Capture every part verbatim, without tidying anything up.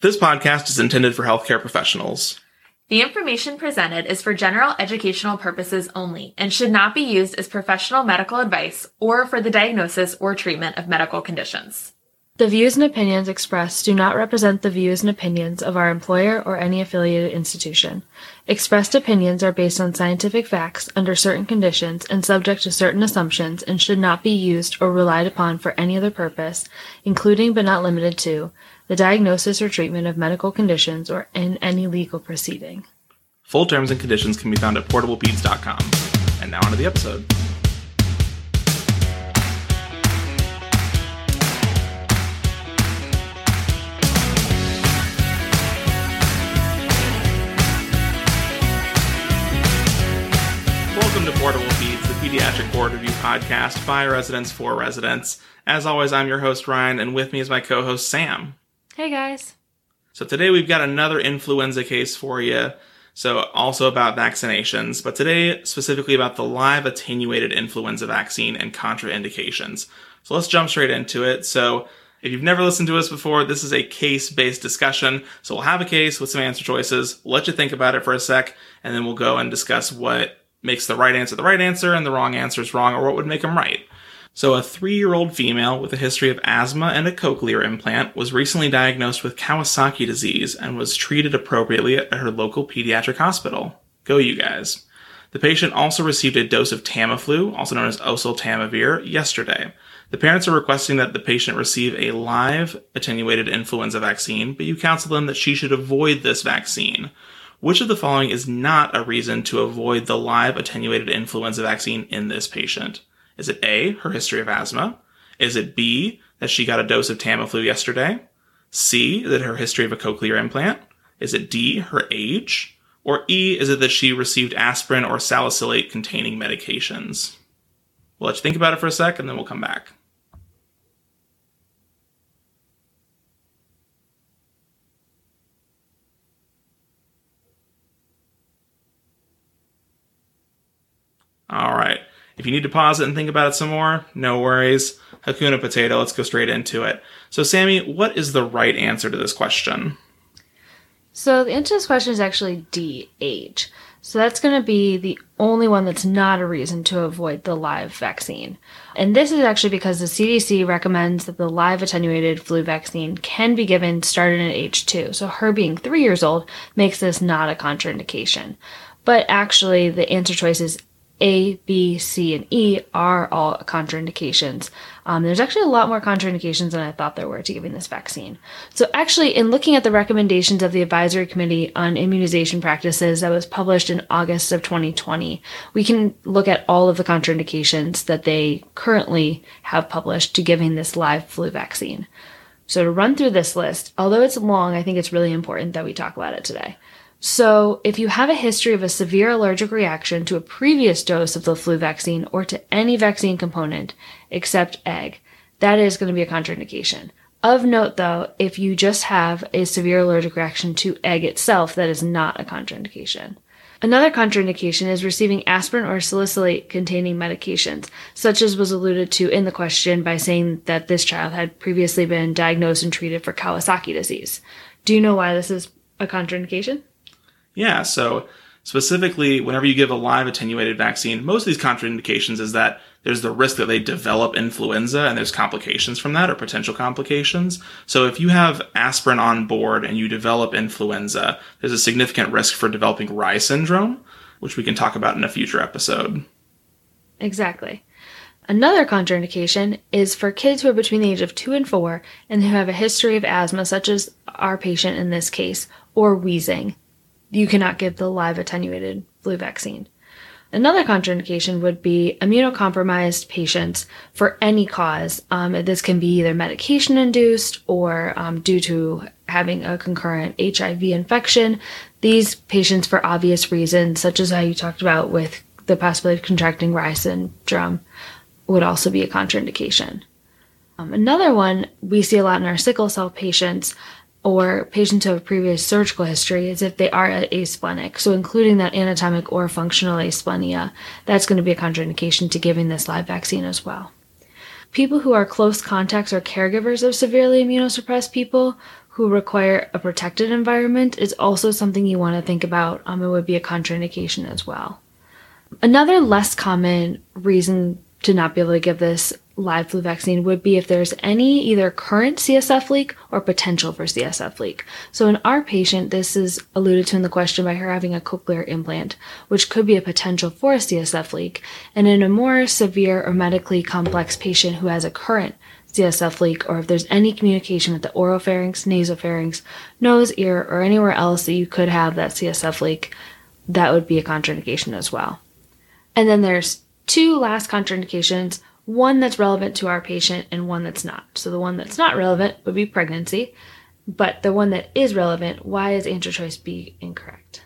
This podcast is intended for healthcare professionals. The information presented is for general educational purposes only and should not be used as professional medical advice or for the diagnosis or treatment of medical conditions. The views and opinions expressed do not represent the views and opinions of our employer or any affiliated institution. Expressed opinions are based on scientific facts under certain conditions and subject to certain assumptions and should not be used or relied upon for any other purpose, including but not limited to the diagnosis or treatment of medical conditions or in any legal proceeding. Full terms and conditions can be found at portable peds dot com. And now onto the episode. Welcome to Portable Peds, the pediatric board review podcast by residents for residents. As always, I'm your host, Ryan, and with me is my co-host, Sam. Hey guys. So today we've got another influenza case for you. So also about vaccinations, but today specifically about the live attenuated influenza vaccine and contraindications. So let's jump straight into it. So if you've never listened to us before, this is a case-based discussion. So we'll have a case with some answer choices, we'll let you think about it for a sec, and then we'll go and discuss what makes the right answer the right answer and the wrong answer is wrong, or what would make them right. So a three-year-old female with a history of asthma and a cochlear implant was recently diagnosed with Kawasaki disease and was treated appropriately at her local pediatric hospital. Go you guys. The patient also received a dose of Tamiflu, also known as oseltamivir, yesterday. The parents are requesting that the patient receive a live attenuated influenza vaccine, but you counsel them that she should avoid this vaccine. Which of the following is not a reason to avoid the live attenuated influenza vaccine in this patient? Is it A, her history of asthma? Is it B, that she got a dose of Tamiflu yesterday? C, that her history of a cochlear implant? Is it D, her age? Or E, is it that she received aspirin or salicylate-containing medications? We'll let you think about it for a sec, and then we'll come back. All right. If you need to pause it and think about it some more, no worries. Hakuna potato, let's go straight into it. So, Sammy, what is the right answer to this question? So, the answer to this question is actually D, age. So, that's going to be the only one that's not a reason to avoid the live vaccine. And this is actually because the C D C recommends that the live attenuated flu vaccine can be given starting at age two. So, her being three years old makes this not a contraindication. But actually, the answer choice is A, B, C, and E are all contraindications. Um, there's actually a lot more contraindications than I thought there were to giving this vaccine. So actually, in looking at the recommendations of the Advisory Committee on Immunization Practices that was published in August of twenty twenty, we can look at all of the contraindications that they currently have published to giving this live flu vaccine. So to run through this list, although it's long, I think it's really important that we talk about it today. So if you have a history of a severe allergic reaction to a previous dose of the flu vaccine or to any vaccine component except egg, that is going to be a contraindication. Of note, though, if you just have a severe allergic reaction to egg itself, that is not a contraindication. Another contraindication is receiving aspirin or salicylate-containing medications, such as was alluded to in the question by saying that this child had previously been diagnosed and treated for Kawasaki disease. Do you know why this is a contraindication? Yeah, so specifically, whenever you give a live attenuated vaccine, most of these contraindications is that there's the risk that they develop influenza and there's complications from that or potential complications. So if you have aspirin on board and you develop influenza, there's a significant risk for developing Reye syndrome, which we can talk about in a future episode. Exactly. Another contraindication is for kids who are between the age of two and four and who have a history of asthma, such as our patient in this case, or wheezing. You cannot give the live attenuated flu vaccine. Another contraindication would be immunocompromised patients for any cause. Um, this can be either medication-induced or um, due to having a concurrent H I V infection. These patients, for obvious reasons, such as how you talked about with the possibility of contracting Reye syndrome, would also be a contraindication. Um, another one we see a lot in our sickle cell patients or patients who have a previous surgical history is if they are asplenic. So including that anatomic or functional asplenia, that's going to be a contraindication to giving this live vaccine as well. People who are close contacts or caregivers of severely immunosuppressed people who require a protected environment is also something you want to think about. Um, it would be a contraindication as well. Another less common reason to not be able to give this live flu vaccine would be if there's any either current C S F leak or potential for C S F leak. So in our patient, this is alluded to in the question by her having a cochlear implant, which could be a potential for a C S F leak. And in a more severe or medically complex patient who has a current C S F leak, or if there's any communication with the oropharynx, nasopharynx, nose, ear, or anywhere else that you could have that C S F leak, that would be a contraindication as well. And then there's two last contraindications, one that's relevant to our patient and one that's not. So the one that's not relevant would be pregnancy, but the one that is relevant, why is answer choice B incorrect?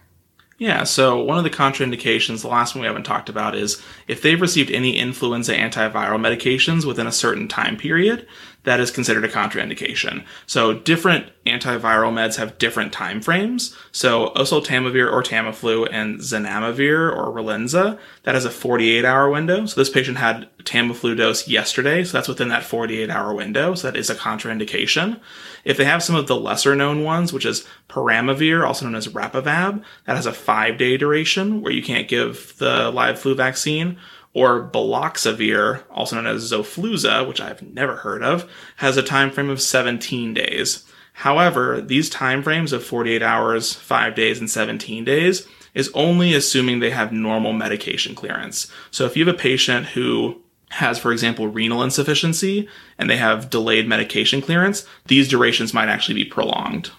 Yeah, so one of the contraindications, the last one we haven't talked about, is if they've received any influenza antiviral medications within a certain time period, that is considered a contraindication. So different antiviral meds have different time frames. So oseltamivir or Tamiflu and zanamivir or Relenza, that is a forty-eight hour window. So this patient had Tamiflu dose yesterday, so that's within that forty-eight hour window. So that is a contraindication. If they have some of the lesser known ones, which is paramivir, also known as Rapavab, that has a five day duration where you can't give the live flu vaccine. Or Baloxavir, also known as Zofluza, which I've never heard of, has a time frame of seventeen days. However, these time frames of forty-eight hours, five days, and seventeen days is only assuming they have normal medication clearance. So if you have a patient who has, for example, renal insufficiency and they have delayed medication clearance, these durations might actually be prolonged.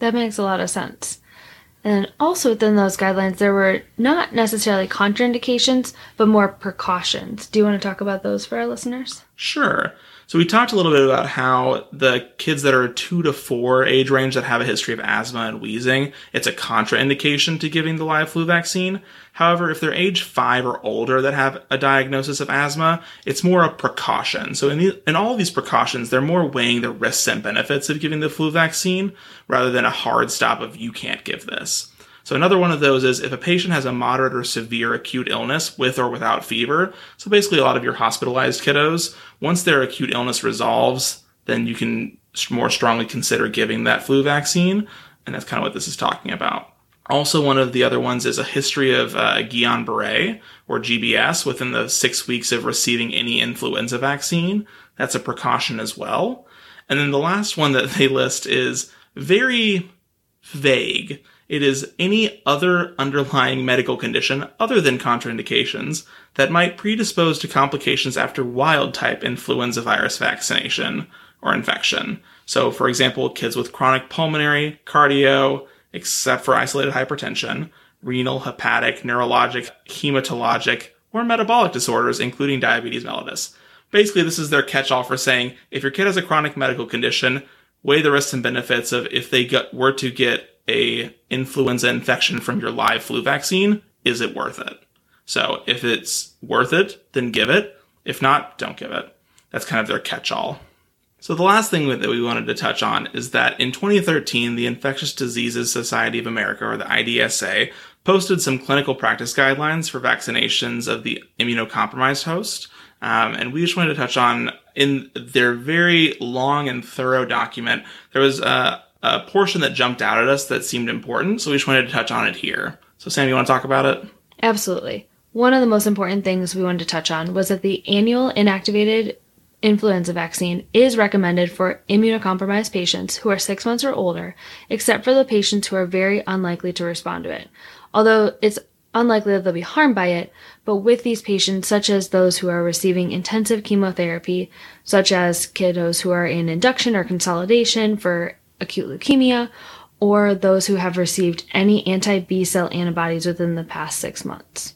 That makes a lot of sense. And also within those guidelines, there were not necessarily contraindications, but more precautions. Do you want to talk about those for our listeners? Sure. So we talked a little bit about how the kids that are two to four age range that have a history of asthma and wheezing, it's a contraindication to giving the live flu vaccine. However, if they're age five or older that have a diagnosis of asthma, it's more a precaution. So in, the, in all of these precautions, they're more weighing the risks and benefits of giving the flu vaccine rather than a hard stop of you can't give this. So another one of those is if a patient has a moderate or severe acute illness with or without fever. So basically a lot of your hospitalized kiddos, once their acute illness resolves, then you can more strongly consider giving that flu vaccine. And that's kind of what this is talking about. Also, one of the other ones is a history of uh, Guillain-Barré or G B S within the six weeks of receiving any influenza vaccine. That's a precaution as well. And then the last one that they list is very vague. It is any other underlying medical condition other than contraindications that might predispose to complications after wild-type influenza virus vaccination or infection. So, for example, kids with chronic pulmonary, cardio, except for isolated hypertension, renal, hepatic, neurologic, hematologic, or metabolic disorders, including diabetes mellitus. Basically, this is their catch-all for saying, if your kid has a chronic medical condition, weigh the risks and benefits of if they get, were to get a influenza infection from your live flu vaccine, is it worth it? So if it's worth it, then give it. If not, don't give it. That's kind of their catch-all. So the last thing that we wanted to touch on is that in twenty thirteen, the Infectious Diseases Society of America, or the I D S A, posted some clinical practice guidelines for vaccinations of the immunocompromised host. Um, and we just wanted to touch on, in their very long and thorough document, there was a, a portion that jumped out at us that seemed important. So we just wanted to touch on it here. So Sam, you want to talk about it? Absolutely. One of the most important things we wanted to touch on was that the annual inactivated influenza vaccine is recommended for immunocompromised patients who are six months or older, except for the patients who are very unlikely to respond to it. Although it's unlikely that they'll be harmed by it, but with these patients, such as those who are receiving intensive chemotherapy, such as kiddos who are in induction or consolidation for acute leukemia, or those who have received any anti-B cell antibodies within the past six months.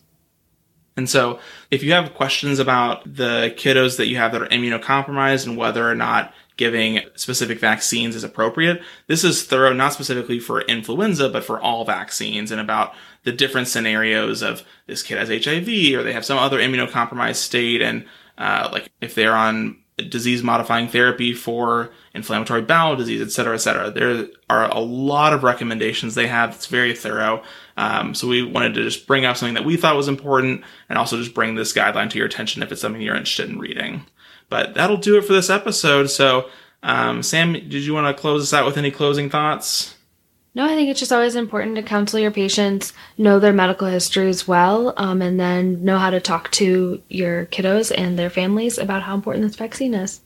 And so if you have questions about the kiddos that you have that are immunocompromised and whether or not giving specific vaccines is appropriate, this is thorough, not specifically for influenza, but for all vaccines, and about the different scenarios of this kid has H I V or they have some other immunocompromised state. And uh, like if they're on disease modifying therapy for inflammatory bowel disease, et cetera, et cetera. There are a lot of recommendations they have. It's very thorough. Um, so we wanted to just bring up something that we thought was important and also just bring this guideline to your attention if it's something you're interested in reading. But that'll do it for this episode. So Um, Sam, did you want to close us out with any closing thoughts? No, I think it's just always important to counsel your patients, know their medical histories well, um, and then know how to talk to your kiddos and their families about how important this vaccine is.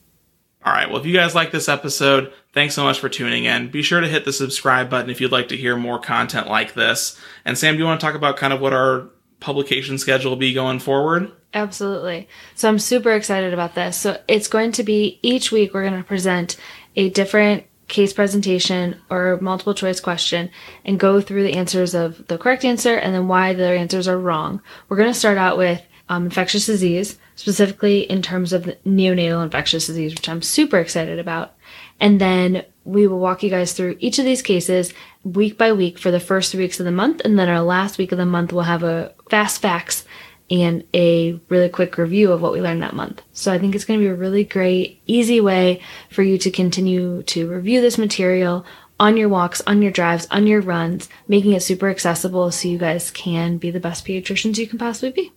All right. Well, if you guys like this episode, thanks so much for tuning in. Be sure to hit the subscribe button if you'd like to hear more content like this. And Sam, do you want to talk about kind of what our publication schedule will be going forward? Absolutely. So I'm super excited about this. So it's going to be each week we're going to present a different case presentation or multiple choice question and go through the answers of the correct answer and then why the answers are wrong. We're going to start out with um, infectious disease, specifically in terms of neonatal infectious disease, which I'm super excited about. And then we will walk you guys through each of these cases week by week for the first three weeks of the month. And then our last week of the month, we'll have a fast facts and a really quick review of what we learned that month. So I think it's going to be a really great, easy way for you to continue to review this material on your walks, on your drives, on your runs, making it super accessible so you guys can be the best pediatricians you can possibly be.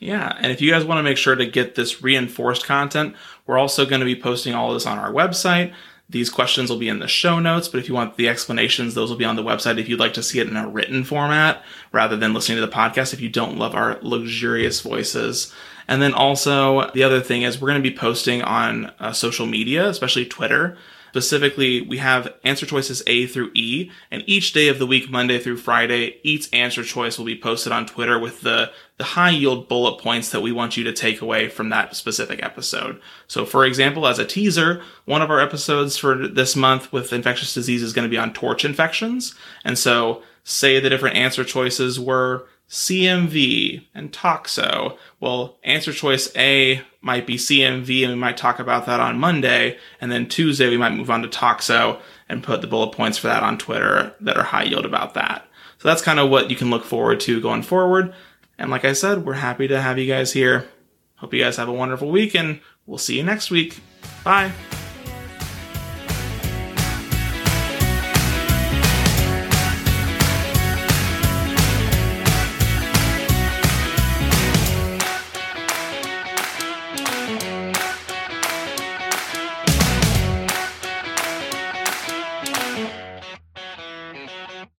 Yeah, and if you guys want to make sure to get this reinforced content, we're also going to be posting all of this on our website. These questions will be in the show notes, but if you want the explanations, those will be on the website if you'd like to see it in a written format rather than listening to the podcast if you don't love our luxurious voices. And then also, the other thing is we're going to be posting on uh, social media, especially Twitter. Specifically, we have answer choices A through E, and each day of the week, Monday through Friday, each answer choice will be posted on Twitter with the, the high-yield bullet points that we want you to take away from that specific episode. So, for example, as a teaser, one of our episodes for this month with infectious disease is going to be on TORCH infections. And so, say the different answer choices were C M V and toxo. Well, answer choice A might be C M V, and we might talk about that on Monday. And then Tuesday, we might move on to toxo and put the bullet points for that on Twitter that are high yield about that. So that's kind of what you can look forward to going forward. And like I said, we're happy to have you guys here. Hope you guys have a wonderful week, and we'll see you next week. Bye.